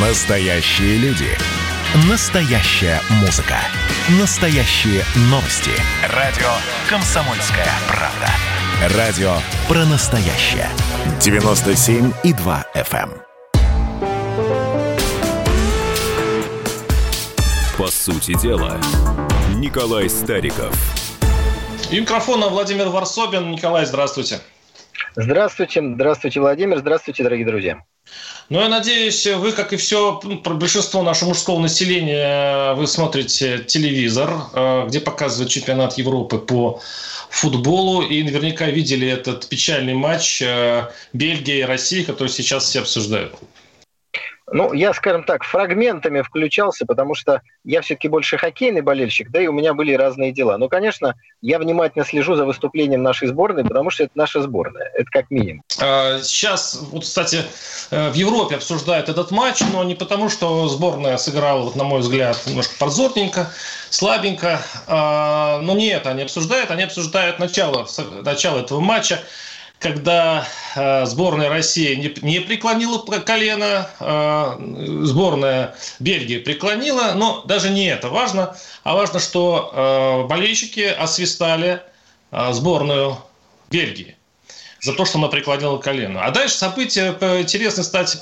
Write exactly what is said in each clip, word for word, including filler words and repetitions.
Настоящие люди. Настоящая музыка. Настоящие новости. Радио «Комсомольская правда». Радио про настоящее. девяносто семь и два эф эм. По сути дела, Николай Стариков. И микрофона Владимир Ворсобин. Николай, здравствуйте. Здравствуйте. Здравствуйте, Владимир. Здравствуйте, дорогие друзья. Ну, я надеюсь, вы, как и все большинство нашего мужского населения, вы смотрите телевизор, где показывают чемпионат Европы по футболу, и наверняка видели этот печальный матч Бельгии и России, который сейчас все обсуждают. Ну, я, скажем так, фрагментами включался, потому что я все-таки больше хоккейный болельщик, да и у меня были разные дела. Но, конечно, я внимательно слежу за выступлением нашей сборной, потому что это наша сборная, это как минимум. Сейчас, вот, кстати, в Европе обсуждают этот матч, но не потому, что сборная сыграла, вот, на мой взгляд, немножко позорненько, слабенько. Но не это они обсуждают, они обсуждают начало, начало этого матча, когда э, сборная России не, не преклонила колено, э, сборная Бельгии преклонила, но даже не это важно, а важно, что э, болельщики освистали э, сборную Бельгии за то, что она преклонила колено. А дальше событие, интересный, кстати,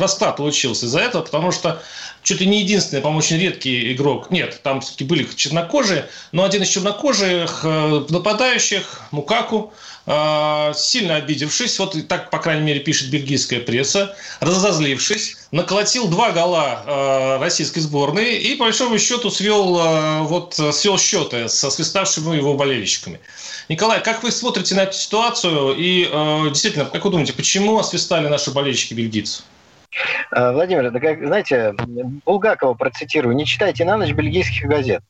расклад получился из-за этого, потому что чуть ли не единственный, по-моему, очень редкий игрок. Нет, там все-таки были чернокожие, но один из чернокожих нападающих, Мукаку, сильно обидевшись, вот так, по крайней мере, пишет бельгийская пресса, разозлившись, наколотил два гола российской сборной и, по большому счету, свел, вот, свел счеты со свиставшими его болельщиками. Николай, как вы смотрите на эту ситуацию? И э, действительно, как вы думаете, почему освистали наши болельщики бельгийцы? Владимир, да, как, знаете, Булгакова процитирую. Не читайте на ночь бельгийских газет.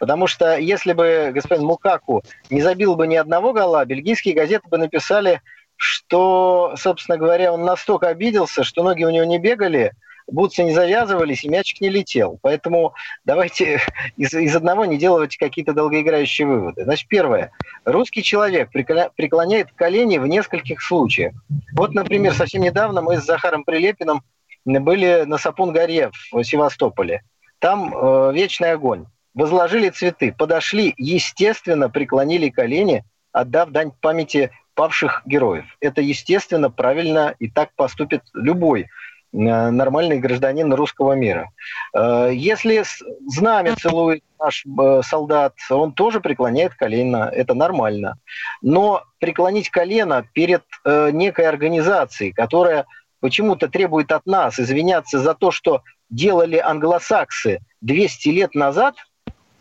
Потому что если бы господин Мукаку не забил бы ни одного гола, бельгийские газеты бы написали, что, собственно говоря, он настолько обиделся, что ноги у него не бегали, бутсы не завязывались, и мячик не летел. Поэтому давайте из, из одного не делать какие-то долгоиграющие выводы. Значит, первое. Русский человек преклоняет колени в нескольких случаях. Вот, например, совсем недавно мы с Захаром Прилепиным были на Сапун-горе в Севастополе. Там э, вечный огонь. Возложили цветы, подошли, естественно, преклонили колени, отдав дань памяти павших героев. Это, естественно, правильно, и так поступит любой нормальный гражданин русского мира. Если знамя целует наш солдат, он тоже преклоняет колено. Это нормально. Но преклонить колено перед некой организацией, которая почему-то требует от нас извиняться за то, что делали англосаксы двести лет назад,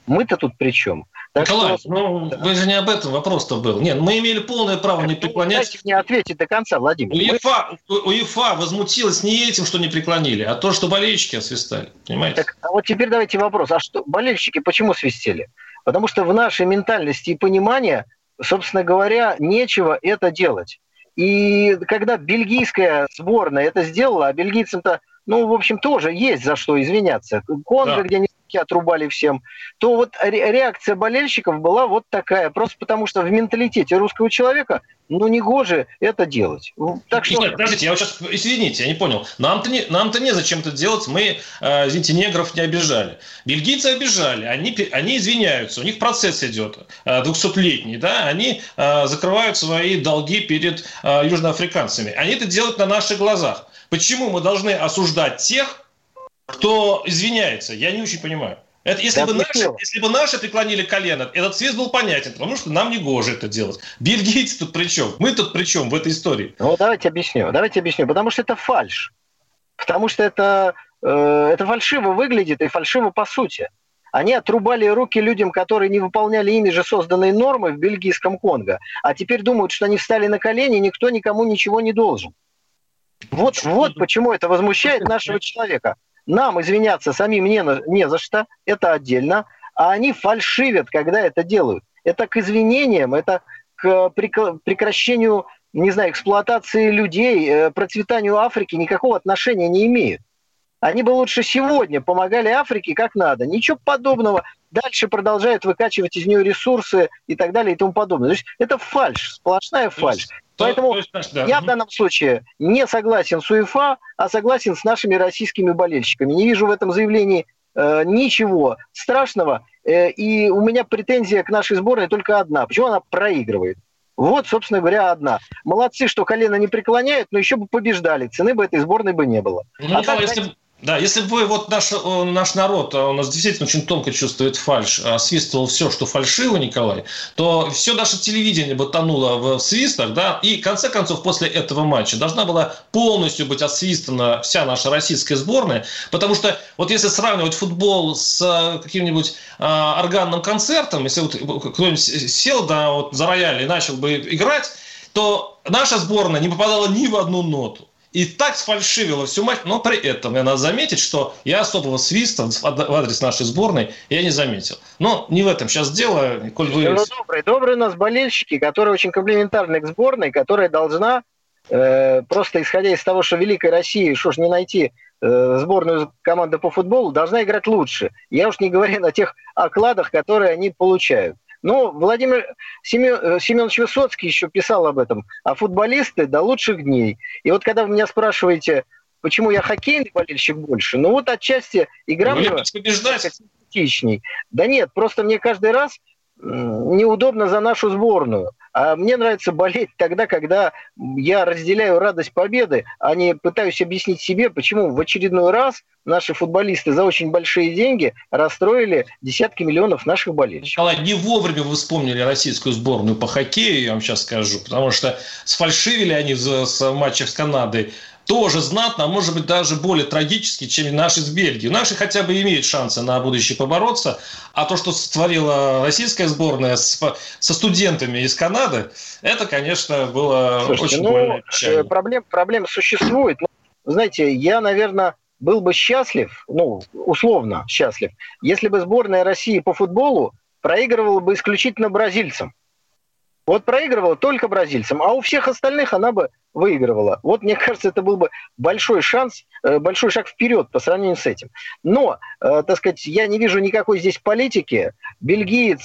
мы-то тут при чем? Так Николай, что... ну вы же не об этом вопрос-то был. Нет, мы имели полное право не преклонять. Дайте мне ответить до конца, Владимир. УЕФА, мы... УЕФА возмутилась не этим, что не преклонили, а то, что болельщики освистали. Понимаете? Так, а вот теперь давайте вопрос. А что болельщики почему свистели? Потому что в нашей ментальности и понимании, собственно говоря, нечего это делать. И когда бельгийская сборная это сделала, а бельгийцам-то, ну, в общем, тоже есть за что извиняться. Конго, да. Где не отрубали всем, то вот реакция болельщиков была вот такая. Просто потому, что в менталитете русского человека ну, негоже это делать. Так что... Нет, подождите, я вот сейчас, извините, я не понял. Нам-то, не, нам-то незачем это делать. Мы, э, извините, негров не обижали. Бельгийцы обижали. Они, они извиняются. У них процесс идет двухсотлетний. Да? Они э, закрывают свои долги перед э, южноафриканцами. Они это делают на наших глазах. Почему мы должны осуждать тех, кто извиняется? Я не очень понимаю. Это, если, да бы наши, если бы наши преклонили колено, этот свист был понятен, потому что нам не гоже это делать. Бельгийцы тут при чем? Мы тут при чем в этой истории? Ну, давайте объясню. Давайте объясню. Потому что это фальшь. Потому что это, э, это фальшиво выглядит и фальшиво по сути. Они отрубали руки людям, которые не выполняли ими же созданные нормы в бельгийском Конго. А теперь думают, что они встали на колени, никто никому ничего не должен. Вот, вот почему это возмущает нашего человека. Нам извиняться самим не, не за что, это отдельно, а они фальшивят, когда это делают. Это к извинениям, это к прекращению, не знаю, эксплуатации людей, процветанию Африки никакого отношения не имеет. Они бы лучше сегодня помогали Африке как надо. Ничего подобного. Дальше продолжают выкачивать из нее ресурсы и так далее и тому подобное. То есть это фальшь, сплошная фальшь. То, Поэтому то есть, да. я в данном случае не согласен с УЕФА, а согласен с нашими российскими болельщиками. Не вижу в этом заявлении э, ничего страшного. Э, и у меня претензия к нашей сборной только одна. Почему она проигрывает? Вот, собственно говоря, одна. Молодцы, что колено не преклоняют, но еще бы побеждали. Цены бы этой сборной бы не было. Ну, а так, если... Да, если бы вот наш, наш народ, он действительно очень тонко чувствует фальшь, свистывал все, что фальшиво, Николай, то все наше телевидение бы тонуло в свистах, да, и в конце концов после этого матча должна была полностью быть освистана вся наша российская сборная, потому что вот если сравнивать футбол с каким-нибудь а, органным концертом, если вот кто-нибудь сел да, вот, за рояль и начал бы играть, то наша сборная не попадала ни в одну ноту. И так сфальшивила всю матч, но при этом я надо заметить, что я особого свиста в адрес нашей сборной я не заметил. Но не в этом сейчас дело. Коль вы... ну, добрые, добрые у нас болельщики, которые очень комплементарны к сборной, которая должна э, просто исходя из того, что в великой России, что ж не найти э, сборную команды по футболу, должна играть лучше. Я уж не говорю на тех окладах, которые они получают. Ну, Владимир Семенович Высоцкий еще писал об этом. А футболисты до лучших дней. И вот когда вы меня спрашиваете, почему я хоккейный болельщик больше, ну вот отчасти игра мне симпатичней. Да нет, просто мне каждый раз неудобно за нашу сборную. А мне нравится болеть тогда, когда я разделяю радость победы, а не пытаюсь объяснить себе, почему в очередной раз наши футболисты за очень большие деньги расстроили десятки миллионов наших болельщиков. Николай, не вовремя вы вспомнили российскую сборную по хоккею, я вам сейчас скажу, потому что сфальшивили они в матчах с Канадой тоже знатно, а может быть даже более трагически, чем наши с Бельгией. Наши хотя бы имеют шансы на будущее побороться, а то, что сотворила российская сборная с, со студентами из Канады, это, конечно, было Слушайте, очень ну, больно. Э, проблем, проблем существует. Но, знаете, я, наверное... был бы счастлив, ну, условно счастлив, если бы сборная России по футболу проигрывала бы исключительно бразильцам. Вот проигрывала только бразильцам, а у всех остальных она бы выигрывала. Вот, мне кажется, это был бы большой шанс, большой шаг вперед по сравнению с этим. Но, так сказать, я не вижу никакой здесь политики. Бельгиец,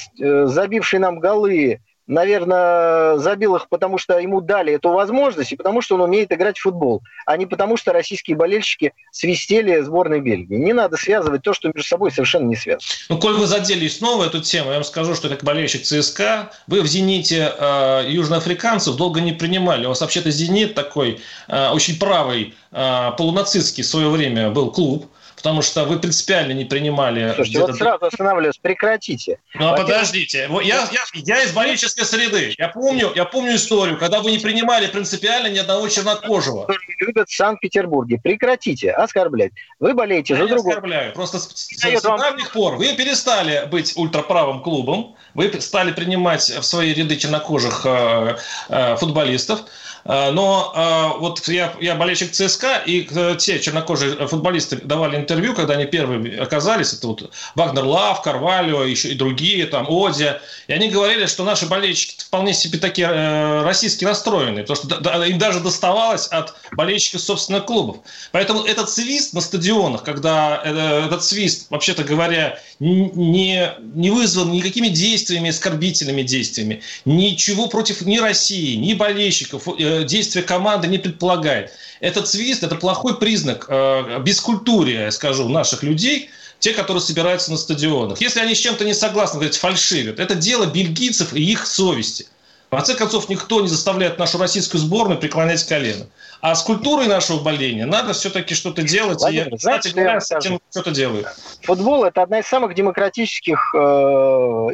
забивший нам голы, наверное, забил их, потому что ему дали эту возможность, и потому что он умеет играть в футбол, а не потому что российские болельщики свистели сборной Бельгии. Не надо связывать то, что между собой совершенно не связано. Ну, коль вы задели снова эту тему, я вам скажу, что как болельщик ЦСКА, вы в «Зените» э, южноафриканцев долго не принимали. У вас вообще-то «Зенит» такой э, очень правый, э, полунацистский в свое время был клуб, потому что вы принципиально не принимали... Слушайте, вот сразу останавливаюсь, прекратите. Ну, а подождите. Я, я, я из болельческой среды. Я помню, я помню историю, когда вы не принимали принципиально ни одного чернокожего. Любят в Санкт-Петербурге. Прекратите оскорблять. Вы болеете я за другого. Я оскорбляю. Просто с, с давних пор вы перестали быть ультраправым клубом, вы стали принимать в свои ряды чернокожих э, э, футболистов. Но э, вот я, я болельщик ЦСКА, и э, те чернокожие футболисты давали интервью, когда они первыми оказались. Это вот Вагнер Лав, Карвальо еще и другие, там Оди. И они говорили, что наши болельщики вполне себе такие э, российски настроенные, потому что да, им даже доставалось от болельщиков собственных клубов. Поэтому этот свист на стадионах, когда э, этот свист, вообще-то говоря, не, не вызван никакими действиями, оскорбительными действиями, ничего против ни России, ни болельщиков, действия команды не предполагает. Этот свист – это плохой признак э, бескультурия, я скажу, наших людей, те, которые собираются на стадионах. Если они с чем-то не согласны, говорят, фальшивят. Это дело бельгийцев и их совести. В конце концов, никто не заставляет нашу российскую сборную преклонять колено. А с культурой нашего боления надо все-таки что-то делать. Владимир, и, знаете, кстати, я с этим что-то делаю. Футбол – это одна из самых демократических э,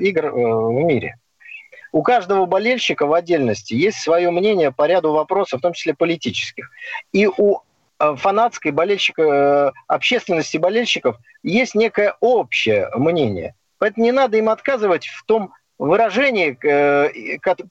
игр э, в мире. У каждого болельщика в отдельности есть свое мнение по ряду вопросов, в том числе политических. И у фанатской болельщика, общественности болельщиков есть некое общее мнение. Поэтому не надо им отказывать в том выражении,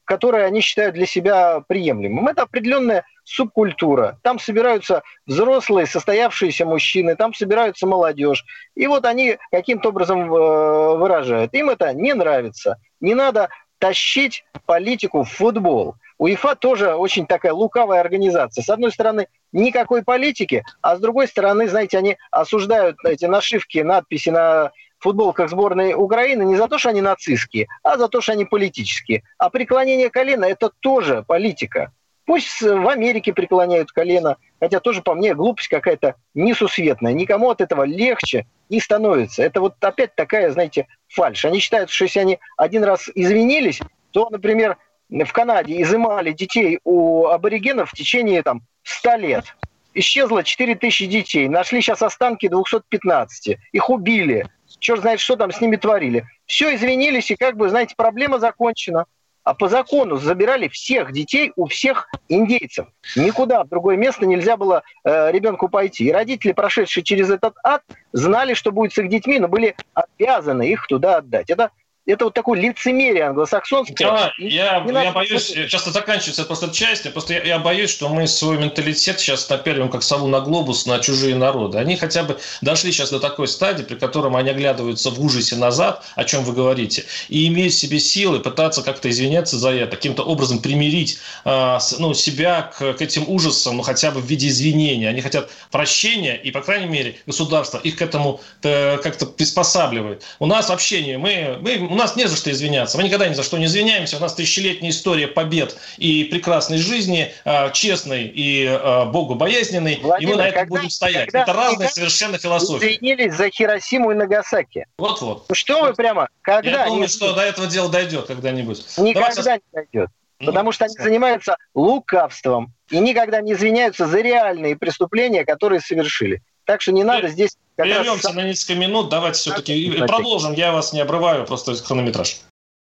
которое они считают для себя приемлемым. Это определенная субкультура. Там собираются взрослые, состоявшиеся мужчины, там собираются молодежь. И вот они каким-то образом выражают. Им это не нравится. Не надо... тащить политику в футбол. УЕФА тоже очень такая лукавая организация. С одной стороны, никакой политики, а с другой стороны, знаете, они осуждают эти нашивки, надписи на футболках сборной Украины не за то, что они нацистские, а за то, что они политические. А преклонение колена – это тоже политика. Пусть в Америке преклоняют колено, хотя тоже, по мне, глупость какая-то несусветная. Никому от этого легче не становится. Это вот опять такая, знаете, фальшь. Они считают, что если они один раз извинились, то, например, в Канаде изымали детей у аборигенов в течение там, сто лет. Исчезло четыре тысячи детей. Нашли сейчас останки двести пятнадцать. Их убили. Черт знает, что там с ними творили. Все извинились, и как бы, знаете, проблема закончена. А по закону забирали всех детей у всех индейцев. Никуда в другое место нельзя было э, ребенку пойти. И родители, прошедшие через этот ад, знали, что будет с их детьми, но были обязаны их туда отдать. Это, это вот такое лицемерие англосаксонское. Да, и, я, не я боюсь, часто заканчивается просто часть, просто я, я боюсь, что мы свой менталитет сейчас напяливаем как сову на глобус на чужие народы. Они хотя бы дошли сейчас до такой стадии, при котором они оглядываются в ужасе назад, о чем вы говорите, и имеют в себе силы пытаться как-то извиняться за это, каким-то образом примирить ну, себя к, к этим ужасам, ну, хотя бы в виде извинения. Они хотят прощения, и, по крайней мере, государство их к этому как-то приспосабливает. У нас вообще не... Мы, мы, у нас не за что извиняться. Мы никогда ни за что не извиняемся. У нас тысячелетняя история побед и прекрасной жизни, честной и богобоязненной. Владимир, и мы на этом будем стоять. Это разные совершенно философии. Извинились за Хиросиму и Нагасаки. Вот-вот. Ну, что вот. Вы прямо... Когда Я думаю, не... что до этого дела дойдет когда-нибудь. Никогда сейчас... не дойдет. Ну, потому что они занимаются лукавством и никогда не извиняются за реальные преступления, которые совершили. Так что не надо здесь... Вернемся раз... на несколько минут, давайте все-таки и продолжим. Я вас не обрываю, просто хронометраж.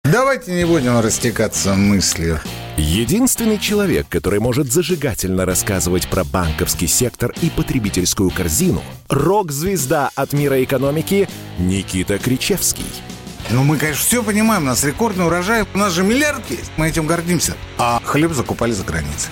Давайте не будем растекаться мыслью. Единственный человек, который может зажигательно рассказывать про банковский сектор и потребительскую корзину, рок-звезда от мира экономики Никита Кричевский. Ну, мы, конечно, все понимаем, у нас рекордный урожай, у нас же миллиард есть, мы этим гордимся. А хлеб закупали за границей.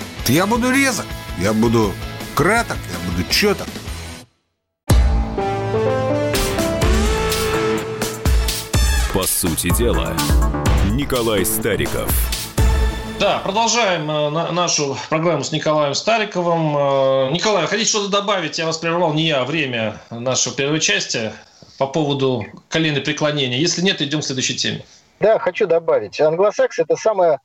Я буду резок, я буду краток, я буду четок. По сути дела, Николай Стариков. Да, продолжаем нашу программу с Николаем Стариковым. Николай, хотите что-то добавить? Я вас прервал, не я, а время нашего первой части по поводу колена преклонения. Если нет, идем к следующей теме. Да, хочу добавить. Англосаксы – это самое...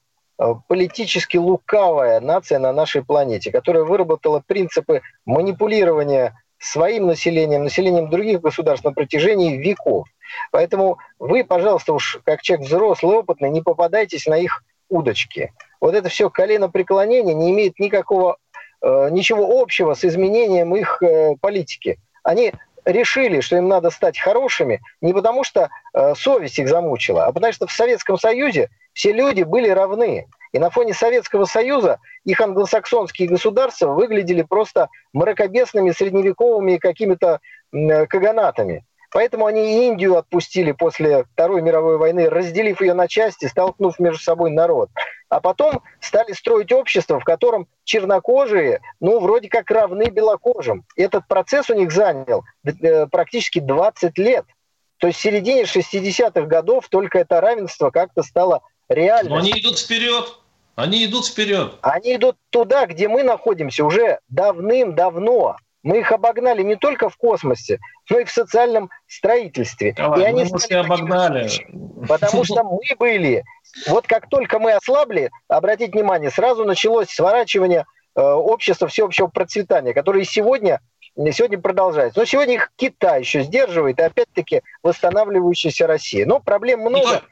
политически лукавая нация на нашей планете, которая выработала принципы манипулирования своим населением, населением других государств на протяжении веков. Поэтому вы, пожалуйста, уж как человек взрослый, опытный, не попадайтесь на их удочки. Вот это все коленопреклонение не имеет никакого, ничего общего с изменением их политики. Они решили, что им надо стать хорошими не потому, что совесть их замучила, а потому что в Советском Союзе все люди были равны. И на фоне Советского Союза их англосаксонские государства выглядели просто мракобесными, средневековыми какими-то каганатами. Поэтому они и Индию отпустили после Второй мировой войны, разделив ее на части, столкнув между собой народ. А потом стали строить общество, в котором чернокожие, ну, вроде как равны белокожим. И этот процесс у них занял практически двадцать лет. То есть в середине шестидесятых годов только это равенство как-то стало... Реально. Но они идут вперед. Они идут вперед. Они идут туда, где мы находимся уже давным-давно. Мы их обогнали не только в космосе, но и в социальном строительстве. А, и они стали обогнали. Потому что мы были... Вот как только мы ослабли, обратите внимание, сразу началось сворачивание э, общества всеобщего процветания, которое сегодня, сегодня продолжается. Но сегодня их Китай еще сдерживает, и опять-таки восстанавливающаяся Россия. Но проблем много...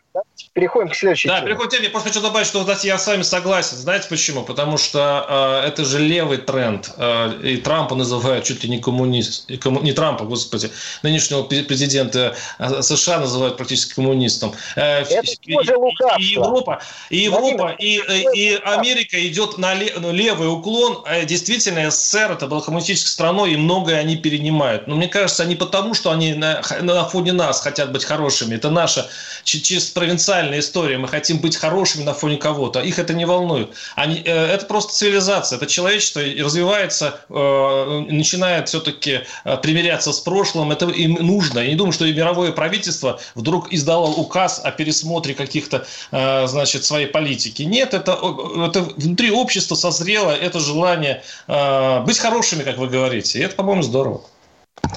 Переходим к следующей теме. Да, переходим к теме. Я просто хочу добавить, что вот я с вами согласен. Знаете почему? Потому что э, это же левый тренд. Э, и Трампа называют чуть ли не коммунистом. Комму... Не Трампа, господи. Нынешнего президента США называют практически коммунистом. Э, это и, тоже лукавство. И Европа, и, Европа, и, и Америка идет на левый уклон. Действительно, СССР это была коммунистической страной, и многое они перенимают. Но мне кажется, они потому, что они на, на фоне нас хотят быть хорошими. Это наша чисто провинциальная история. Мы хотим быть хорошими на фоне кого-то. Их это не волнует. Они, э, это просто цивилизация. Это человечество развивается, э, начинает все-таки э, примиряться с прошлым. Это им нужно. Я не думаю, что и мировое правительство вдруг издало указ о пересмотре каких-то э, значит, своей политики. Нет, это, это внутри общества созрело это желание э, быть хорошими, как вы говорите. И это, по-моему, здорово.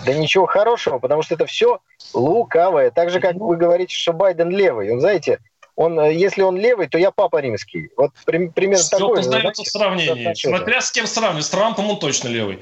Да ничего хорошего, потому что это все лукавое. Так же, как вы говорите, что Байден левый. Он, знаете, он, если он левый, то я папа римский. Вот при, примерно все такое. Все познается в сравнении. Смотря с кем сравнивать. С Трампом он точно левый.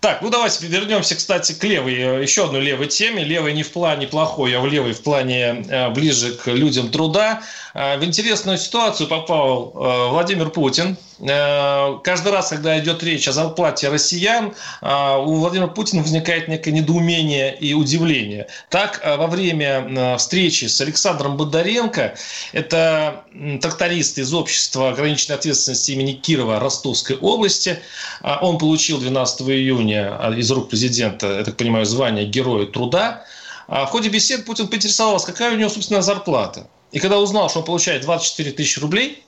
Так, ну давайте вернемся, кстати, к левой. Еще одной левой теме. Левой не в плане плохой, а в левой в плане э, ближе к людям труда. Э, в интересную ситуацию попал э, Владимир Путин. Каждый раз, когда идет речь о зарплате россиян, у Владимира Путина возникает некое недоумение и удивление. Так, во время встречи с Александром Бондаренко, это тракторист из общества ограниченной ответственности имени Кирова Ростовской области, он получил двенадцатого июня из рук президента, я так понимаю, звание Героя Труда. В ходе бесед Путин поинтересовался, какая у него, собственно, зарплата. И когда узнал, что он получает двадцать четыре тысячи рублей,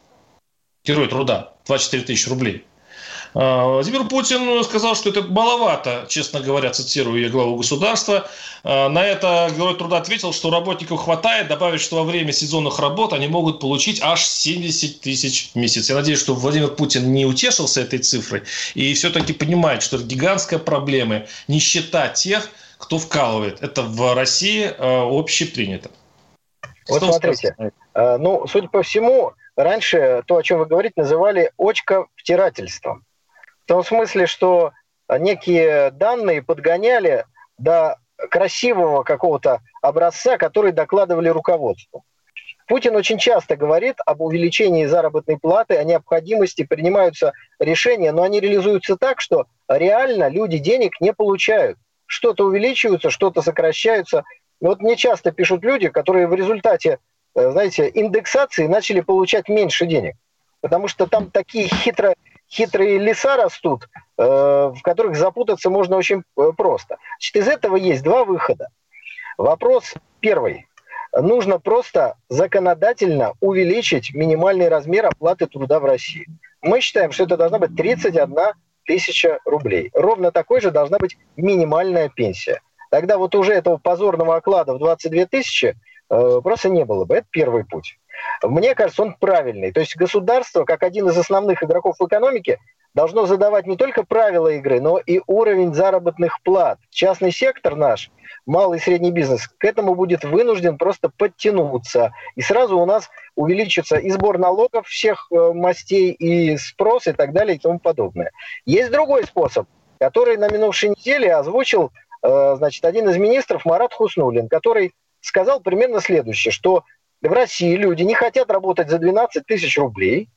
Герой труда, двадцать четыре тысячи рублей. Владимир Путин сказал, что это маловато, честно говоря, цитирую я главу государства. На это Герой труда ответил, что работников хватает, добавив, что во время сезонных работ они могут получить аж семьдесят тысяч в месяц. Я надеюсь, что Владимир Путин не утешился этой цифрой и все-таки понимает, что это гигантская проблема, нищета тех, кто вкалывает. Это в России общепринято. Вот смотрите, ну, судя по всему, раньше то, о чем вы говорите, называли очковтирательством. В том смысле, что некие данные подгоняли до красивого какого-то образца, который докладывали руководству. Путин очень часто говорит об увеличении заработной платы, о необходимости, принимаются решения, но они реализуются так, что реально люди денег не получают. Что-то увеличивается, что-то сокращается. Но вот мне часто пишут люди, которые в результате, знаете, индексации начали получать меньше денег. Потому что там такие хитро, хитрые леса растут, э, в которых запутаться можно очень просто. Значит, из этого есть два выхода. Вопрос первый. Нужно просто законодательно увеличить минимальный размер оплаты труда в России. Мы считаем, что это должна быть тридцать одна тысяча рублей. Ровно такой же должна быть минимальная пенсия. Тогда вот уже этого позорного оклада в двадцать две тысячи просто не было бы. Это первый путь. Мне кажется, он правильный. То есть государство, как один из основных игроков в экономике, должно задавать не только правила игры, но и уровень заработных плат. Частный сектор наш, малый и средний бизнес, к этому будет вынужден просто подтянуться. И сразу у нас увеличится и сбор налогов всех мастей, и спрос, и так далее, и тому подобное. Есть другой способ, который на минувшей неделе озвучил, значит, один из министров Марат Хуснуллин, который сказал примерно следующее, что в России люди не хотят работать за двенадцать тысяч рублей,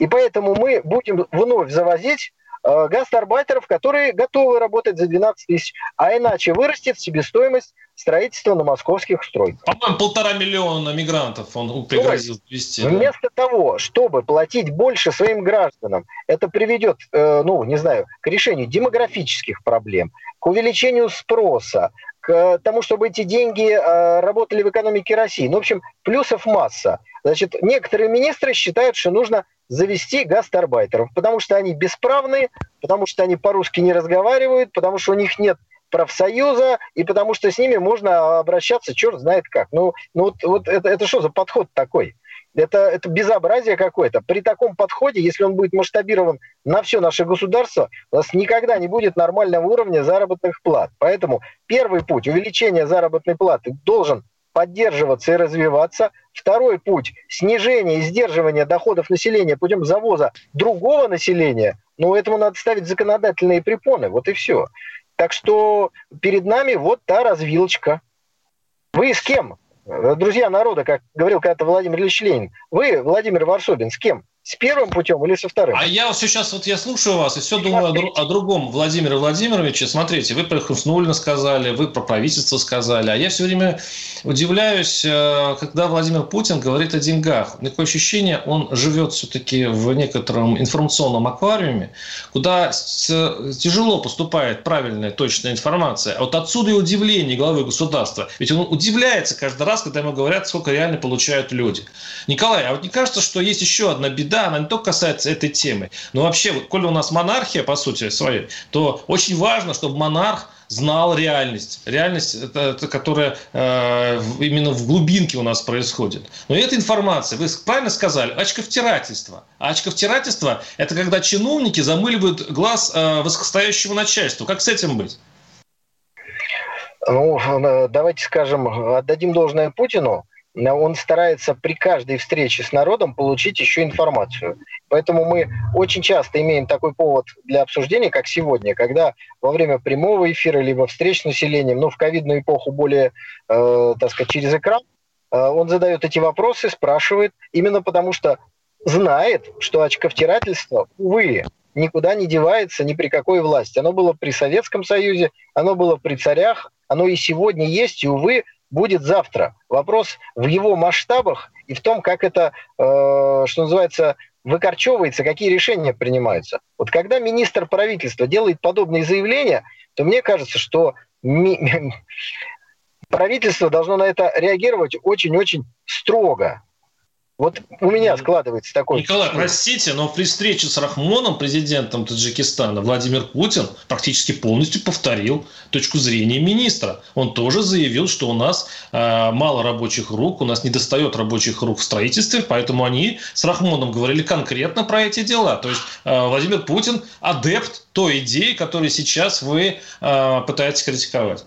и поэтому мы будем вновь завозить э, гастарбайтеров, которые готовы работать за двенадцать тысяч, а иначе вырастет себестоимость строительства на московских стройках. По-моему, полтора миллиона мигрантов он пригрозил ввести. Да? Вместо того, чтобы платить больше своим гражданам, это приведет, э, ну, не знаю, к решению демографических проблем, к увеличению спроса, к тому, чтобы эти деньги э, работали в экономике России. Ну, в общем, плюсов масса. Значит, некоторые министры считают, что нужно завести гастарбайтеров, потому что они бесправные, потому что они по-русски не разговаривают, потому что у них нет профсоюза, и потому что с ними можно обращаться черт знает как. Ну, ну вот, вот это, это что за подход такой? Это, это безобразие какое-то. При таком подходе, если он будет масштабирован на все наше государство, у нас никогда не будет нормального уровня заработных плат. Поэтому первый путь – увеличение заработной платы должен поддерживаться и развиваться. Второй путь – снижение и сдерживание доходов населения путем завоза другого населения. Но этому надо ставить законодательные препоны. Вот и все. Так что перед нами вот та развилочка. Вы с кем Друзья народа, как говорил когда-то Владимир Ильич Ленин, вы, Владимир Ворсобин, с кем? С первым путем или со вторым? А я сейчас, вот я слушаю вас и все думаю о, о другом Владимире Владимировиче. Смотрите, вы про Хуснуллина сказали, вы про правительство сказали. А я все время удивляюсь, когда Владимир Путин говорит о деньгах. Такое ощущение, он живет все-таки в некотором информационном аквариуме, куда тяжело поступает правильная, точная информация. А вот отсюда и удивление главы государства. Ведь он удивляется каждый раз, когда ему говорят, сколько реально получают люди. Николай, а вот не кажется, что есть еще одна беда? Да, она не только касается этой темы, но вообще, вот, коли у нас монархия, по сути своей, то очень важно, чтобы монарх знал реальность. Реальность, это, это, которая э, именно в глубинке у нас происходит. Но эта информация, вы правильно сказали, очковтирательство. А очковтирательство – это когда чиновники замыливают глаз э, высокостоящему начальству. Как с этим быть? Ну, давайте скажем, отдадим должное Путину. Он старается при каждой встрече с народом получить еще информацию. Поэтому мы очень часто имеем такой повод для обсуждения, как сегодня, когда во время прямого эфира либо встреч с населением, ну, в ковидную эпоху более, э, так сказать, через экран, э, он задает эти вопросы, спрашивает, именно потому что знает, что очковтирательство, увы, никуда не девается ни при какой власти. Оно было при Советском Союзе, оно было при царях, оно и сегодня есть, и, увы, будет завтра. Вопрос в его масштабах и в том, как это, э, что называется, выкорчевывается, какие решения принимаются. Вот когда министр правительства делает подобные заявления, то мне кажется, что ми- правительство должно на это реагировать очень-очень строго. Вот у меня складывается такое... Николай, простите, но при встрече с Рахмоном, президентом Таджикистана, Владимир Путин практически полностью повторил точку зрения министра. Он тоже заявил, что у нас э, мало рабочих рук, у нас недостает рабочих рук в строительстве, поэтому они с Рахмоном говорили конкретно про эти дела. То есть э, Владимир Путин адепт той идеи, которую сейчас вы э, пытаетесь критиковать.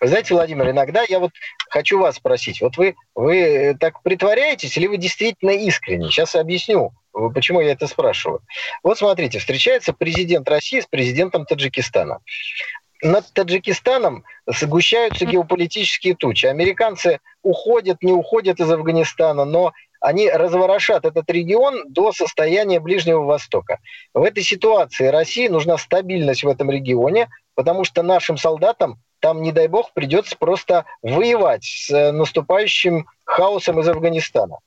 Вы знаете, Владимир, иногда я вот хочу вас спросить, вот вы, вы так притворяетесь или вы действительно искренне? Сейчас объясню, почему я это спрашиваю. Вот смотрите, встречается президент России с президентом Таджикистана. Над Таджикистаном сгущаются геополитические тучи. Американцы уходят, не уходят из Афганистана, но они разворошат этот регион до состояния Ближнего Востока. В этой ситуации России нужна стабильность в этом регионе, потому что нашим солдатам там, не дай бог, придется просто воевать с наступающим хаосом из Афганистана.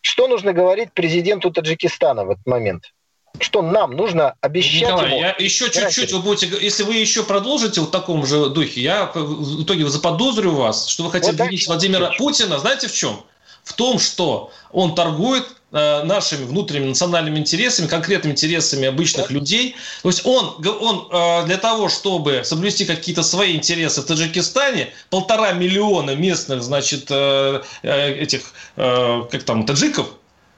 Что нужно говорить президенту Таджикистана в этот момент? Что нам нужно обещать Николай, ему? Я еще чуть-чуть, вы будете, если вы еще продолжите в таком же духе, я в итоге заподозрю вас, что вы хотите вот обвинить Владимира хочу. Путина. Знаете в чем? В том, что он торгует э, нашими внутренними национальными интересами, конкретными интересами обычных людей. То есть он, он э, для того, чтобы соблюсти какие-то свои интересы в Таджикистане, полтора миллиона местных, значит, э, этих, э, как там, таджиков,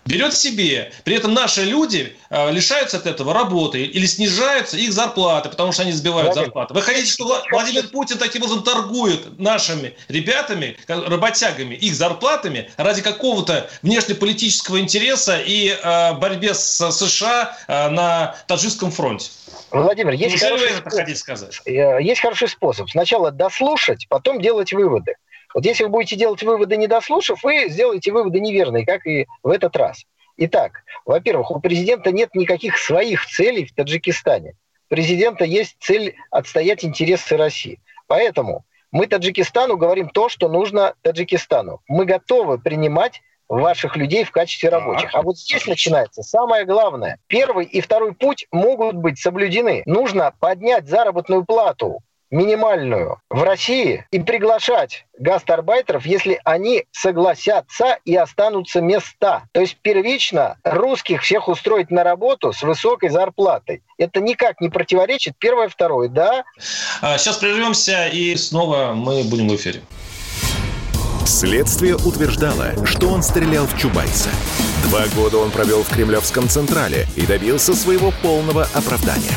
берет себе. При этом наши люди э, лишаются от этого работы или снижаются их зарплаты, потому что они сбивают зарплаты. Вы хотите, что Владимир Путин таким образом торгует нашими ребятами, работягами, их зарплатами ради какого-то внешнеполитического интереса и э, борьбе с США э, на таджикском фронте? Владимир, есть хороший, это сказать? есть хороший способ. Сначала дослушать, потом делать выводы. Вот если вы будете делать выводы, не дослушав, вы сделаете выводы неверные, как и в этот раз. Итак, во-первых, у президента нет никаких своих целей в Таджикистане. У президента есть цель отстоять интересы России. Поэтому мы Таджикистану говорим то, что нужно Таджикистану. Мы готовы принимать ваших людей в качестве рабочих. А вот здесь начинается самое главное. Первый и второй путь могут быть соблюдены. Нужно поднять заработную плату минимальную в России и приглашать гастарбайтеров, если они согласятся и останутся места. То есть первично русских всех устроить на работу с высокой зарплатой. Это никак не противоречит первое, второе, да? Сейчас прервемся и снова мы будем в эфире. Следствие утверждало, что он стрелял в Чубайса. Два года он провел в Кремлевском Централе и добился своего полного оправдания.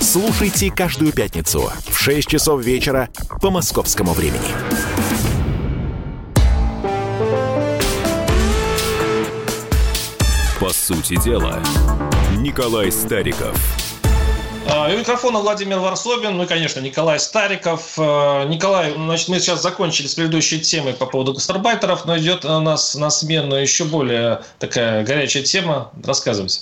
Слушайте каждую пятницу в шесть часов вечера по московскому времени. По сути дела, Николай Стариков. И у микрофона Владимир Ворсобин, ну и, конечно, Николай Стариков. Николай, значит, мы сейчас закончили с предыдущей темой по поводу гастарбайтеров, но идет у нас на смену еще более такая горячая тема. Рассказывайте.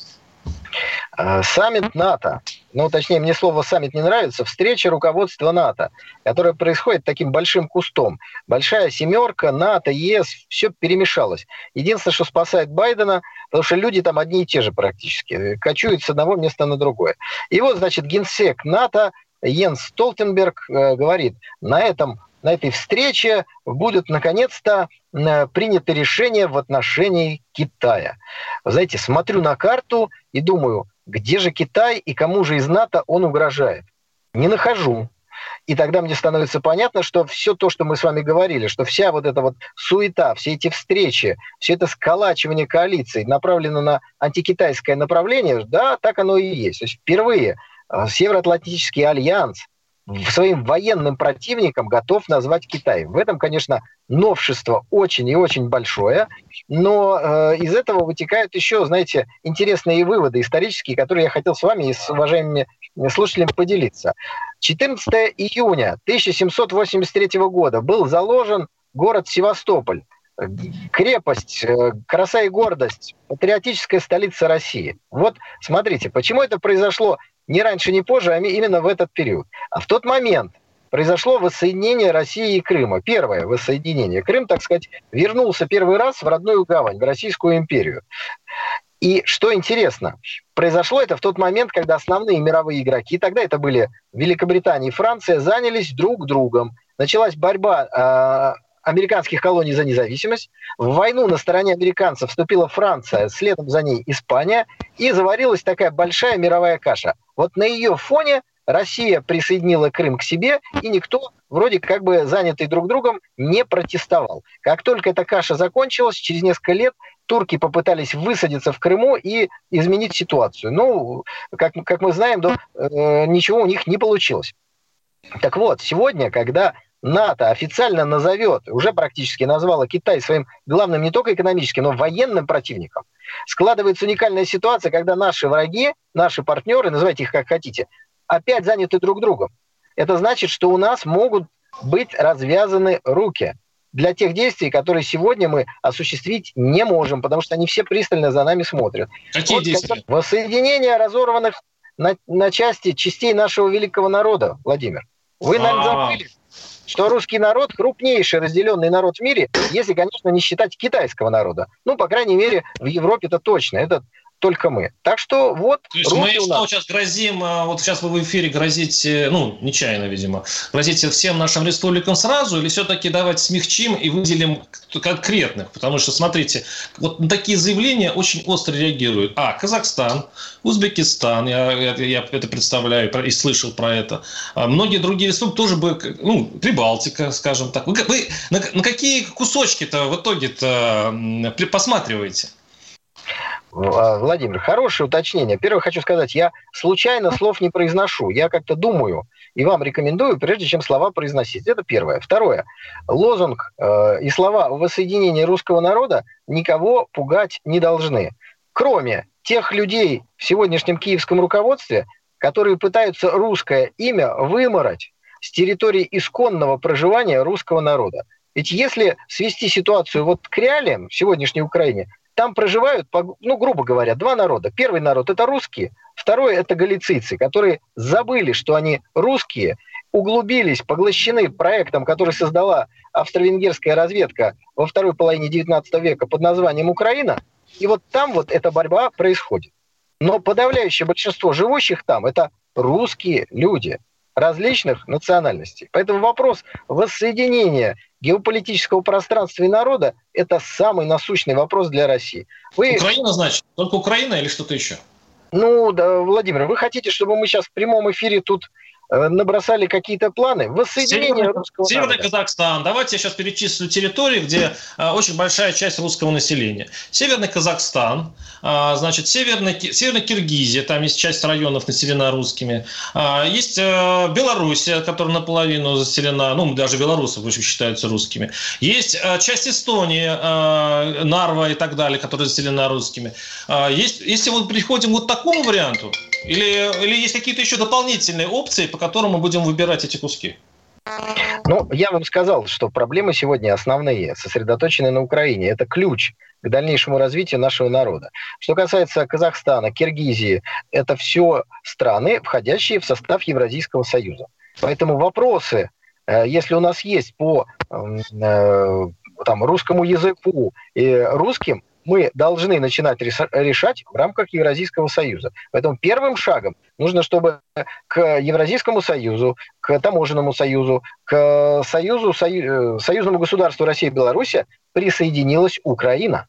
Саммит НАТО, ну, точнее, мне слово «саммит» не нравится, встреча руководства НАТО, которая происходит таким большим кустом. Большая семерка, НАТО, ЕС, все перемешалось. Единственное, что спасает Байдена, потому что люди там одни и те же практически, кочуют с одного места на другое. И вот, значит, генсек НАТО Йенс Столтенберг говорит, на этом... На этой встрече будет, наконец-то, принято решение в отношении Китая. Вы знаете, смотрю на карту и думаю, где же Китай и кому же из НАТО он угрожает? Не нахожу. И тогда мне становится понятно, что все то, что мы с вами говорили, что вся вот эта вот суета, все эти встречи, все это сколачивание коалиций направлено на антикитайское направление, да, так оно и есть. То есть впервые Североатлантический альянс своим военным противником готов назвать Китай. В этом, конечно, новшество очень и очень большое, но э, из этого вытекают еще, знаете, интересные выводы исторические, которые я хотел с вами и с уважаемыми слушателями поделиться. четырнадцатого июня тысяча семьсот восемьдесят третьего года был заложен город Севастополь, крепость, э, краса и гордость, патриотическая столица России. Вот смотрите, почему это произошло ни раньше, ни позже, а именно в этот период. А в тот момент произошло воссоединение России и Крыма. Первое воссоединение. Крым, так сказать, вернулся первый раз в родную гавань, в Российскую империю. И что интересно, произошло это в тот момент, когда основные мировые игроки, тогда это были Великобритания и Франция, занялись друг другом. Началась борьба э, американских колоний за независимость. В войну на стороне американцев вступила Франция, следом за ней Испания. И заварилась такая большая мировая каша. Вот на ее фоне Россия присоединила Крым к себе, и никто, вроде как бы занятый друг другом, не протестовал. Как только эта каша закончилась, через несколько лет турки попытались высадиться в Крыму и изменить ситуацию. Ну, как, как мы знаем, да, э, ничего у них не получилось. Так вот, сегодня, когда НАТО официально назовет, уже практически назвала Китай своим главным не только экономическим, но и военным противником, складывается уникальная ситуация, когда наши враги, наши партнеры, называйте их как хотите, опять заняты друг другом. Это значит, что у нас могут быть развязаны руки для тех действий, которые сегодня мы осуществить не можем, потому что они все пристально за нами смотрят. Какие вот, действия? Воссоединение разорванных на, на части частей нашего великого народа, Владимир. Вы, наверное, забыли, что русский народ – крупнейший разделенный народ в мире, если, конечно, не считать китайского народа. Ну, по крайней мере, в Европе это точно. Это только мы. Так что вот... То есть мы что, сейчас грозим, вот сейчас вы в эфире грозите, ну, нечаянно, видимо, грозите всем нашим республикам сразу, или все-таки давайте смягчим и выделим конкретных? Потому что, смотрите, вот на такие заявления очень остро реагируют. А, Казахстан, Узбекистан, я, я, я это представляю и слышал про это. А многие другие республики тоже бы, ну, Прибалтика, скажем так. Вы, вы на, на какие кусочки-то в итоге-то посматриваете? Владимир, хорошее уточнение. Первое, хочу сказать, я случайно слов не произношу. Я как-то думаю и вам рекомендую, прежде чем слова произносить. Это первое. Второе. Лозунг э, и слова о воссоединении русского народа никого пугать не должны. Кроме тех людей в сегодняшнем киевском руководстве, которые пытаются русское имя вымарать с территории исконного проживания русского народа. Ведь если свести ситуацию вот к реалиям в сегодняшней Украине, там проживают, ну, грубо говоря, два народа. Первый народ – это русские, второй – это галицийцы, которые забыли, что они русские, углубились, поглощены проектом, который создала австро-венгерская разведка во второй половине девятнадцатого века под названием «Украина». И вот там вот эта борьба происходит. Но подавляющее большинство живущих там – это русские люди. различных национальностей. Поэтому вопрос воссоединения геополитического пространства и народа – это самый насущный вопрос для России. Вы... Украина, значит? Только Украина или что-то еще? Ну, да, Владимир, вы хотите, чтобы мы сейчас в прямом эфире тут э, набросали какие-то планы? Воссоединение Северный, русского Северный народа. Северный Казахстан. Давайте я сейчас перечислю территории, где э, очень большая часть русского населения. Северный Казахстан, э, значит, Северный, Северная Киргизия, там есть часть районов населена русскими. Э, есть э, Белоруссия, которая наполовину заселена, ну, даже белорусы в общем считаются русскими. Есть э, часть Эстонии, э, Нарва и так далее, которая заселена русскими. Э, есть, если мы переходим вот так, такому варианту? Или, или есть какие-то еще дополнительные опции, по которым мы будем выбирать эти куски? Ну, я вам сказал, что проблемы сегодня основные, сосредоточены на Украине. Это ключ к дальнейшему развитию нашего народа. Что касается Казахстана, Киргизии, это все страны, входящие в состав Евразийского союза. Поэтому вопросы, если у нас есть по там, русскому языку и русским, мы должны начинать решать в рамках Евразийского союза. Поэтому первым шагом нужно, чтобы к Евразийскому союзу, к Таможенному союзу, к союзу, сою, союзному государству Россия и Беларусь присоединилась Украина.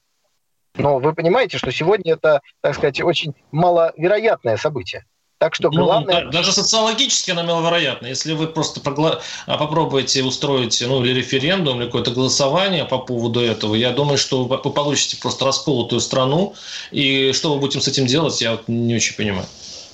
Но вы понимаете, что сегодня это, так сказать, очень маловероятное событие. Так что главное... ну, даже социологически оно маловероятно. Если вы просто прогла... попробуете устроить ну, или референдум, или какое-то голосование по поводу этого, я думаю, что вы получите просто расколотую страну. И что вы будете с этим делать, я вот не очень понимаю.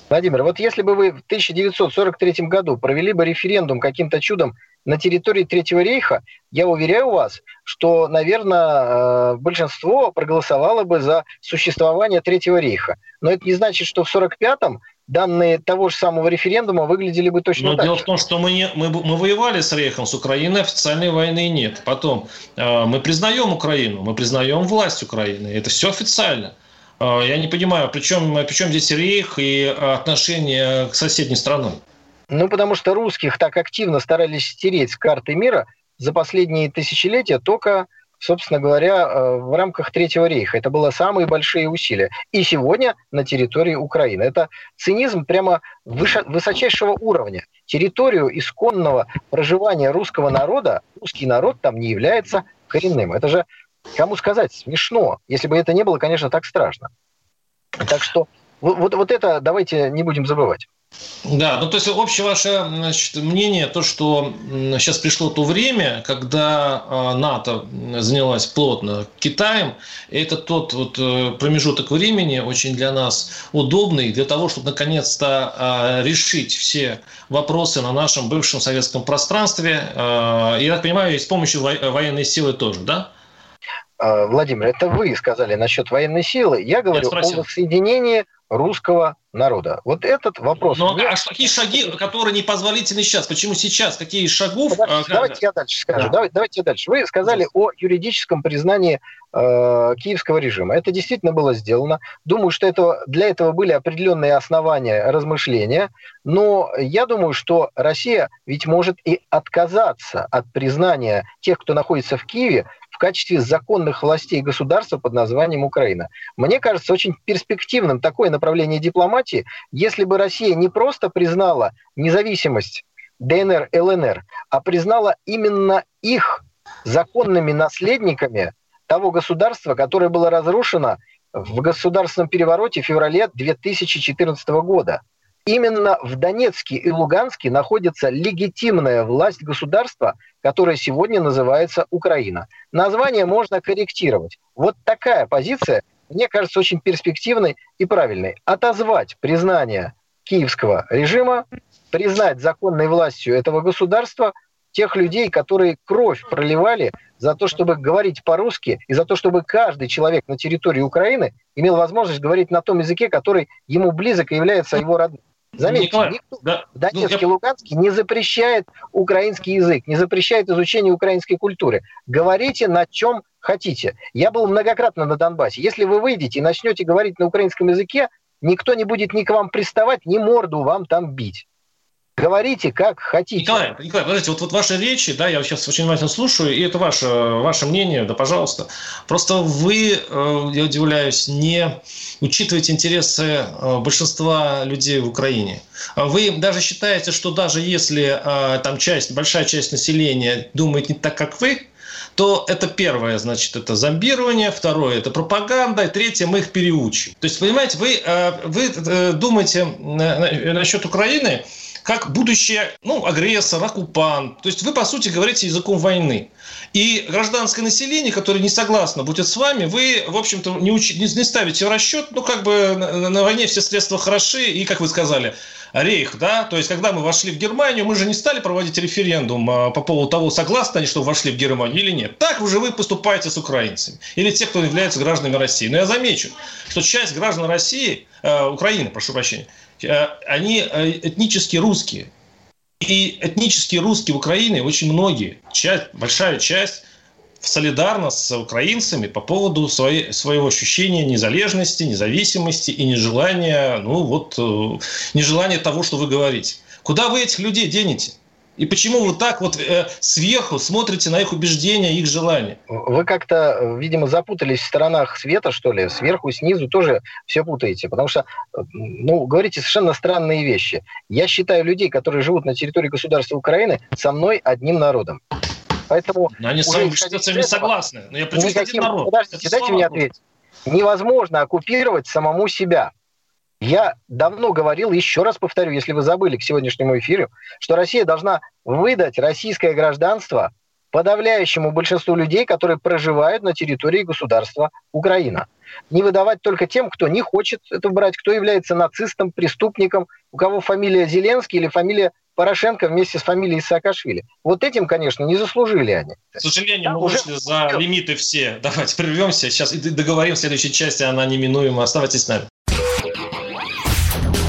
Владимир, вот если бы вы в тысяча девятьсот сорок третьем году провели бы референдум каким-то чудом на территории Третьего рейха, я уверяю вас, что, наверное, большинство проголосовало бы за существование Третьего рейха. Но это не значит, что в сорок пятом данные того же самого референдума выглядели бы точно Но так. Дело в том, что мы, не, мы, мы воевали с рейхом, с Украиной, официальной войны нет. Потом э, мы признаем Украину, мы признаем власть Украины. Это все официально. Э, я не понимаю, при чем, при чем здесь рейх и отношения к соседней стране? Ну, потому что русских так активно старались стереть с карты мира за последние тысячелетия только... собственно говоря, в рамках Третьего рейха. Это были самые большие усилия. И сегодня на территории Украины. Это цинизм прямо выше, высочайшего уровня. Территорию исконного проживания русского народа, русский народ там не является коренным. Это же, кому сказать, смешно. Если бы это не было, конечно, так страшно. Так что вот, вот, вот это давайте не будем забывать. Да, ну то есть общее ваше значит, мнение, то, что сейчас пришло то время, когда НАТО занялась плотно Китаем, это тот вот промежуток времени очень для нас удобный, для того, чтобы наконец-то решить все вопросы на нашем бывшем советском пространстве, и, я так понимаю, и с помощью военной силы тоже, да? Владимир, это вы сказали насчет военной силы. Я говорю я о воссоединении русского народа. Вот этот вопрос... Но, я... А какие шаги, которые непозволительны сейчас? Почему сейчас? Какие шагов? Подождите, а, давайте да. я дальше скажу. Да. Давайте, давайте я дальше. Вы сказали да. о юридическом признании э, киевского режима. Это действительно было сделано. Думаю, что это, для этого были определенные основания размышления. Но я думаю, что Россия ведь может и отказаться от признания тех, кто находится в Киеве, в качестве законных властей государства под названием Украина. Мне кажется, очень перспективным такое направление дипломатии, если бы Россия не просто признала независимость ДНР, ЛНР, а признала именно их законными наследниками того государства, которое было разрушено в государственном перевороте в феврале две тысячи четырнадцатого года. Именно в Донецке и Луганске находится легитимная власть государства, которая сегодня называется Украина. Название можно корректировать. Вот такая позиция, мне кажется, очень перспективной и правильной. Отозвать признание киевского режима, признать законной властью этого государства тех людей, которые кровь проливали за то, чтобы говорить по-русски, и за то, чтобы каждый человек на территории Украины имел возможность говорить на том языке, который ему близок и является его родным. Заметьте, Николай, никто да, в Донецке и я... Луганске не запрещает украинский язык, не запрещает изучение украинской культуры. Говорите, на чем хотите. Я был многократно на Донбассе. Если вы выйдете и начнете говорить на украинском языке, никто не будет ни к вам приставать, ни морду вам там бить. Говорите, как хотите. Николай, Николай, подождите, вот, вот ваши речи, да, я вот сейчас очень внимательно слушаю, и это ваше, ваше мнение, да, пожалуйста. Просто вы, я удивляюсь, не учитываете интересы большинства людей в Украине. Вы даже считаете, что даже если там часть, большая часть населения думает не так, как вы, то это первое, значит, это зомбирование, второе, это пропаганда, и третье, мы их переучим. То есть, понимаете, вы, вы думаете насчет Украины как будущее, ну, агрессор, оккупант. То есть вы, по сути, говорите языком войны. И гражданское население, которое не согласно будет с вами, вы, в общем-то, не, уч... не ставите в расчет, ну, как бы на войне все средства хороши, и, как вы сказали, рейх, да, то есть когда мы вошли в Германию, мы же не стали проводить референдум по поводу того, согласны они, что вошли в Германию или нет. Так уже вы поступаете с украинцами или те, кто являются гражданами России. Но я замечу, что часть граждан России, э, Украины, прошу прощения, э, они этнически русские. И этнически русские в Украине очень многие, часть, большая часть солидарна с украинцами по поводу своей, своего ощущения незалежности, независимости и нежелания, ну вот, нежелания того, что вы говорите. Куда вы этих людей денете? И почему вы так вот э, сверху смотрите на их убеждения, их желания? Вы как-то, видимо, запутались в сторонах света, что ли, сверху, снизу тоже все путаете. Потому что, ну, говорите совершенно странные вещи. Я считаю людей, которые живут на территории государства Украины, со мной одним народом. Поэтому... Но они с вами не согласны. Но я причем один народ. Подождите, дайте мне ответить. Невозможно оккупировать самому себя. Я давно говорил, еще раз повторю, если вы забыли к сегодняшнему эфиру, что Россия должна выдать российское гражданство подавляющему большинству людей, которые проживают на территории государства Украина. Не выдавать только тем, кто не хочет это брать, кто является нацистом, преступником, у кого фамилия Зеленский или фамилия Порошенко вместе с фамилией Саакашвили. Вот этим, конечно, не заслужили они. К сожалению, да, мы уже... вышли за лимиты все. Давайте прервемся, сейчас и договорим в следующей части, она неминуема. Оставайтесь с нами.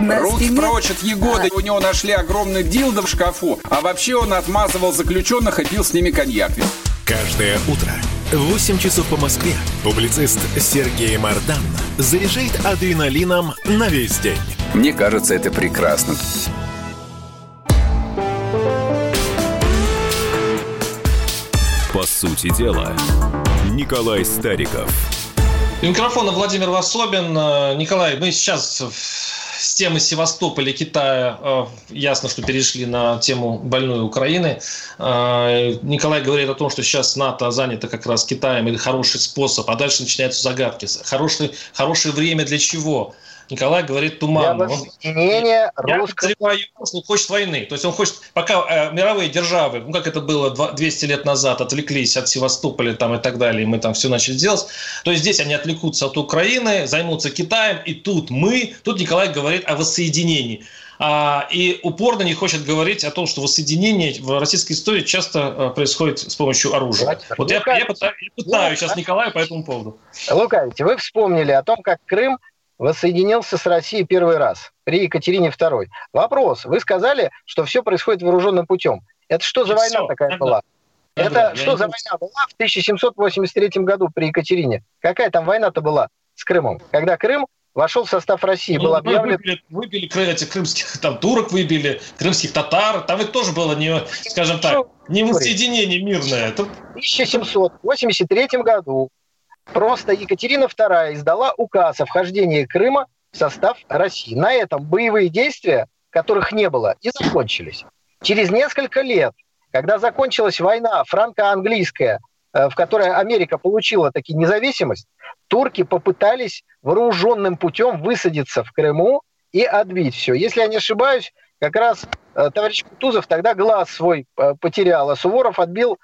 Руки прочь от Егоды. У него нашли огромный дилдо в шкафу, а вообще он отмазывал заключенных и пил с ними коньяк. Каждое утро в восемь часов по Москве публицист Сергей Мардан заряжает адреналином на весь день. Мне кажется, это прекрасно. По сути дела, Николай Стариков. У микрофона Владимир Ворсобин. Николай, мы сейчас... С темы Севастополя, Китая, ясно, что перешли на тему больной Украины. Николай говорит о том, что сейчас НАТО занято как раз Китаем, это хороший способ, а дальше начинаются загадки. Хороший, хорошее время для чего? Николай говорит туманно. Я подозреваю, что он хочет войны. То есть он хочет, пока э, мировые державы, ну как это было двести лет назад, отвлеклись от Севастополя там, и так далее, и мы там все начали делать, то есть здесь они отвлекутся от Украины, займутся Китаем, и тут мы, тут Николай говорит о воссоединении. А, и упорно не хочет говорить о том, что воссоединение в российской истории часто происходит с помощью оружия. Вот я, я пытаюсь, я пытаюсь сейчас Николаю по этому поводу. Лукавите, вы вспомнили о том, как Крым воссоединился с Россией первый раз при Екатерине Второй. Вопрос. Вы сказали, что все происходит вооруженным путем. Это что за война все, такая тогда, была? Тогда, это тогда, что за война буду. была в тысяча семьсот восемьдесят третьем году при Екатерине? Какая там война-то была с Крымом? Когда Крым вошел в состав России, ну, был объявлен... Выбили, выбили этих крымских там, турок, выбили крымских татар. Там это тоже было, не, скажем так, не воссоединение мирное. Это... В тысяча семьсот восемьдесят третьем году просто Екатерина Вторая издала указ о вхождении Крыма в состав России. На этом боевые действия, которых не было, и закончились. Через несколько лет, когда закончилась война франко-английская, в которой Америка получила таки независимость, турки попытались вооруженным путем высадиться в Крыму и отбить все. Если я не ошибаюсь, как раз товарищ Кутузов тогда глаз свой потерял, а Суворов отбил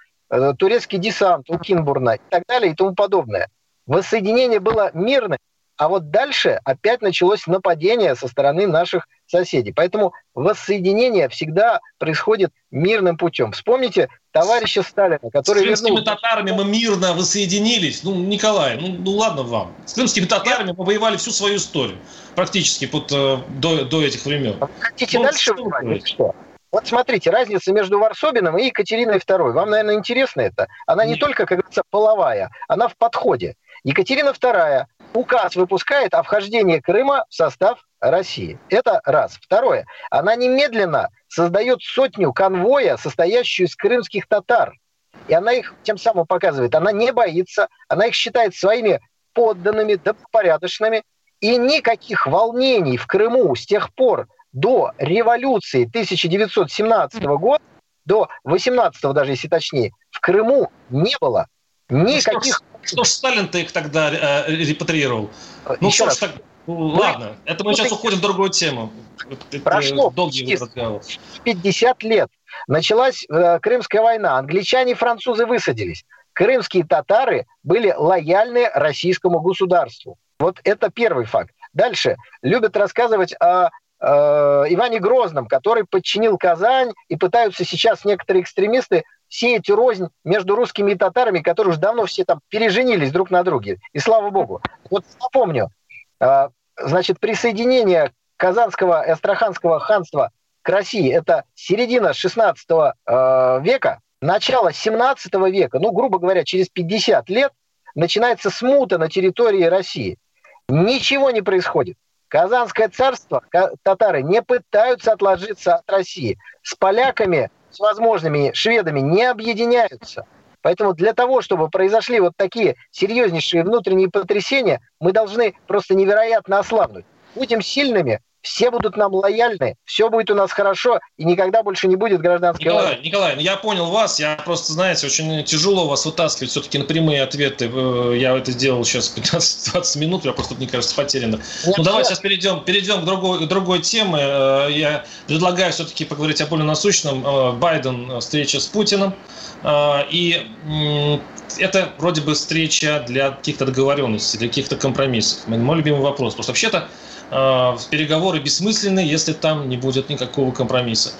турецкий десант у Кинбурна и так далее и тому подобное. Воссоединение было мирным, А вот дальше опять началось нападение со стороны наших соседей. Поэтому воссоединение всегда происходит мирным путем. Вспомните товарища Сталина, который... С крымскими вернул... татарами мы мирно воссоединились. Ну, Николай, ну, ну ладно вам. С крымскими татарами мы воевали всю свою историю. Практически под, э, до, до этих времен. А вы хотите ну, дальше воевать? Что? Вот смотрите, разница между Ворсобиным и Екатериной второй. Вам, наверное, интересно это? Она Нет. не только, как говорится, половая. Она в подходе. Екатерина вторая указ выпускает о вхождении Крыма в состав России. Это раз. Второе. Она немедленно создает сотню конвоя, состоящую из крымских татар. И она их тем самым показывает. Она не боится. Она их считает своими подданными, добропорядочными. И никаких волнений в Крыму с тех пор до революции тысяча девятьсот семнадцатого года, до восемнадцатого даже, если точнее, в Крыму не было. Никаких... Ну, что ж, ж Сталин-то их тогда э, репатриировал? Ну, что ж, так... ладно, мы... это мы сейчас уходим в другую тему. Прошло пятьдесят лет. Началась э, Крымская война. Англичане и французы высадились. Крымские татары были лояльны российскому государству. Вот это первый факт. Дальше. Любят рассказывать о э, Иване Грозном, который подчинил Казань, и пытаются сейчас некоторые экстремисты сеять рознь между русскими и татарами, которые уже давно все там переженились друг на друге. И слава богу. Вот напомню, значит, присоединение Казанского и Астраханского ханства к России — это середина шестнадцатого века, начало семнадцатого века, ну, грубо говоря, через пятьдесят лет начинается смута на территории России. Ничего не происходит. Казанское царство, татары не пытаются отложиться от России. С поляками... с возможными шведами не объединяются. Поэтому для того, чтобы произошли вот такие серьезнейшие внутренние потрясения, мы должны просто невероятно ослабнуть. Будем сильными, все будут нам лояльны, все будет у нас хорошо, и никогда больше не будет гражданской Николай, войны. Николай, ну я понял вас, я просто, знаете, очень тяжело вас вытаскивать все-таки на прямые ответы. Я это делал сейчас пятнадцать-двадцать минут, я просто, мне кажется, потеряно. Ну давайте сейчас перейдем, перейдем к другой, к другой теме. Я предлагаю все-таки поговорить о более насущном. Байден, встреча с Путиным. И это вроде бы встреча для каких-то договоренностей, для каких-то компромиссов. Мой любимый вопрос. Просто вообще-то переговоры бессмысленны, если там не будет никакого компромисса.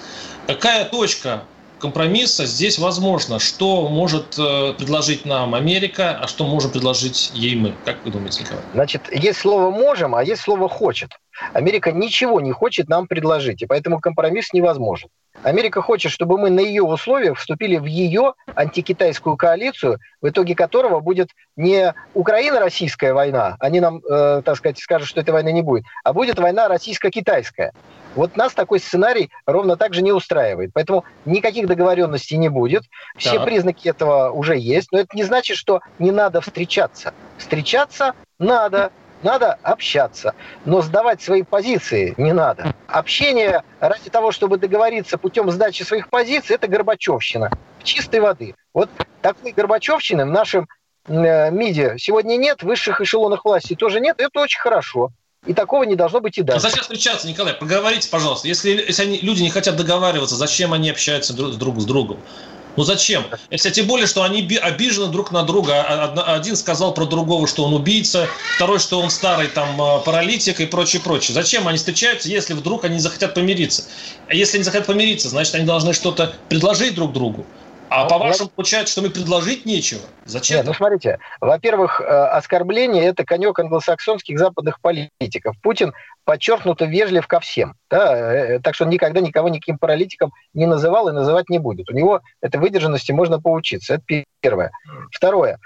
Какая точка компромисса здесь возможна? Что может предложить нам Америка, а что можем предложить ей мы? Как вы думаете, Николай? Значит, есть слово «можем», а есть слово «хочет». Америка ничего не хочет нам предложить, и поэтому компромисс невозможен. Америка хочет, чтобы мы на ее условиях вступили в ее антикитайскую коалицию, в итоге которого будет не Украино-российская война, они нам, э, так сказать, скажут, что этой войны не будет, а будет война российско-китайская. Вот нас такой сценарий ровно так же не устраивает. Поэтому никаких договоренностей не будет. Все да. признаки этого уже есть. Но это не значит, что не надо встречаться. Встречаться надо. Надо общаться, но сдавать свои позиции не надо. Общение ради того, чтобы договориться путем сдачи своих позиций, это горбачевщина чистой воды. Вот такой горбачевщины в нашем э, МИДе сегодня нет, в высших эшелонах власти тоже нет, это очень хорошо. И такого не должно быть и дальше. А зачем встречаться, Николай? Поговорите, пожалуйста. Если, если они, люди не хотят договариваться, зачем они общаются друг, друг с другом? Ну зачем? Если тем более, что они обижены друг на друга. Один сказал про другого, что он убийца, второй, что он старый там паралитик и прочее, прочее. Зачем они встречаются, если вдруг они захотят помириться? А если они захотят помириться, значит, они должны что-то предложить друг другу. А ну, по-вашему, я... получается, что мы предложить нечего? Зачем? Нет, ну смотрите, во-первых, оскорбление – это конек англосаксонских западных политиков. Путин подчеркнуто вежлив ко всем. Да? Так что он никогда никого никаким паралитиком не называл и называть не будет. У него этой выдержанности можно поучиться. Это первое. Второе.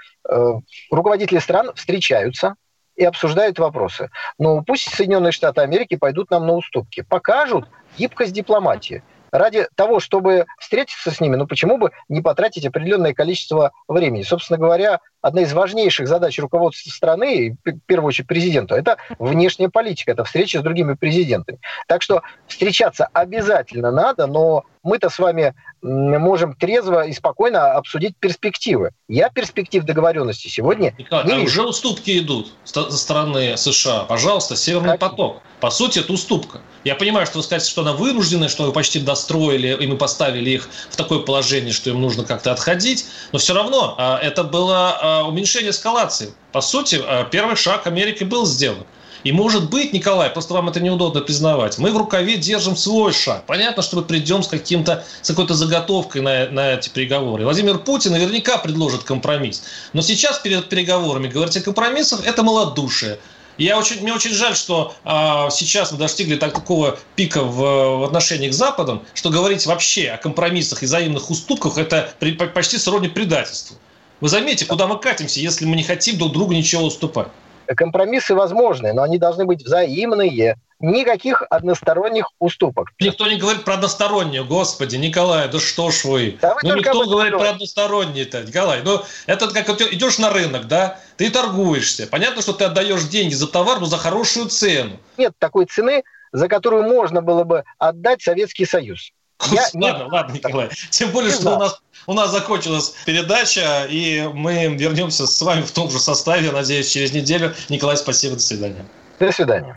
Руководители стран встречаются и обсуждают вопросы. Ну, пусть Соединенные Штаты Америки пойдут нам на уступки. Покажут гибкость дипломатии. Ради того, чтобы встретиться с ними, ну почему бы не потратить определенное количество времени? Собственно говоря, одна из важнейших задач руководства страны, в первую очередь президента, это внешняя политика, это встреча с другими президентами. Так что встречаться обязательно надо, но мы-то с вами можем трезво и спокойно обсудить перспективы. Я перспектив договоренности сегодня Николай, не а вижу. Уже уступки идут со стороны США. Пожалуйста, Северный так. поток. По сути, это уступка. Я понимаю, что вы скажете, что она вынуждена, что вы почти достроили, и мы поставили их в такое положение, что им нужно как-то отходить. Но все равно это было... уменьшение эскалации. По сути, первый шаг Америки был сделан. И, может быть, Николай, просто вам это неудобно признавать, мы в рукаве держим свой шаг. Понятно, что мы придем с, каким-то, с какой-то заготовкой на, на эти переговоры. Владимир Путин наверняка предложит компромисс. Но сейчас перед переговорами говорить о компромиссах – это малодушие. Я очень, мне очень жаль, что а, сейчас мы достигли так, такого пика в, в отношениях к Западом, что говорить вообще о компромиссах и взаимных уступках – это при, почти сродни предательству. Вы заметите, куда мы катимся, если мы не хотим друг другу ничего уступать. Компромиссы возможны, но они должны быть взаимные. Никаких односторонних уступок. Никто не говорит про односторонние, господи, Николай, да что ж вы. Да вы ну, никто говорит про односторонние-то, Николай. Ну, это как вот идешь на рынок, да, ты торгуешься. Понятно, что ты отдаешь деньги за товар, но за хорошую цену. Нет такой цены, за которую можно было бы отдать Советский Союз. Я ладно, не... ладно, Николай. Тем более, не что да. у, нас, у нас закончилась передача, и мы вернемся с вами в том же составе, надеюсь, через неделю. Николай, спасибо, до свидания. До свидания.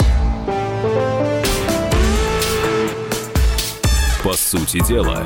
По сути дела.